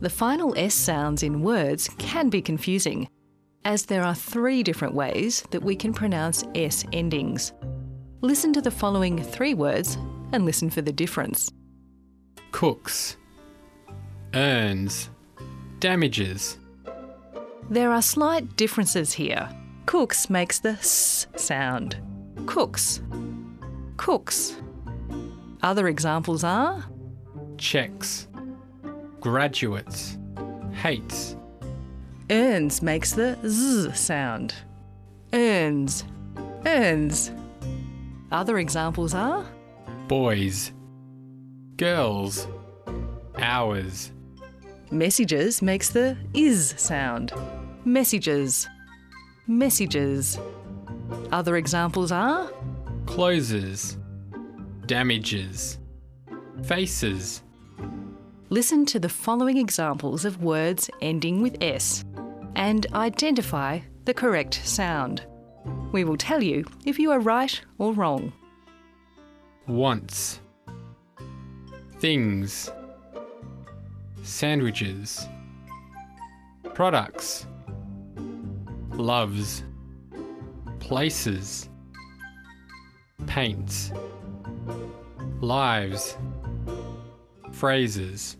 The final S sounds in words can be confusing, as there are three different ways that we can pronounce S endings. Listen to the following three words and listen for the difference. Cooks, earns, damages. There are slight differences here. Cooks makes the S sound. Cooks, cooks. Other examples are checks, graduates, hates. Earns makes the Z sound. Earns, earns. Other examples are boys, girls, hours. Messages makes the is sound. Messages, messages. Other examples are closes, damages, faces. Listen to the following examples of words ending with S and identify the correct sound. We will tell you if you are right or wrong. Wants, things, sandwiches, products, loves, places, paints, lives, phrases.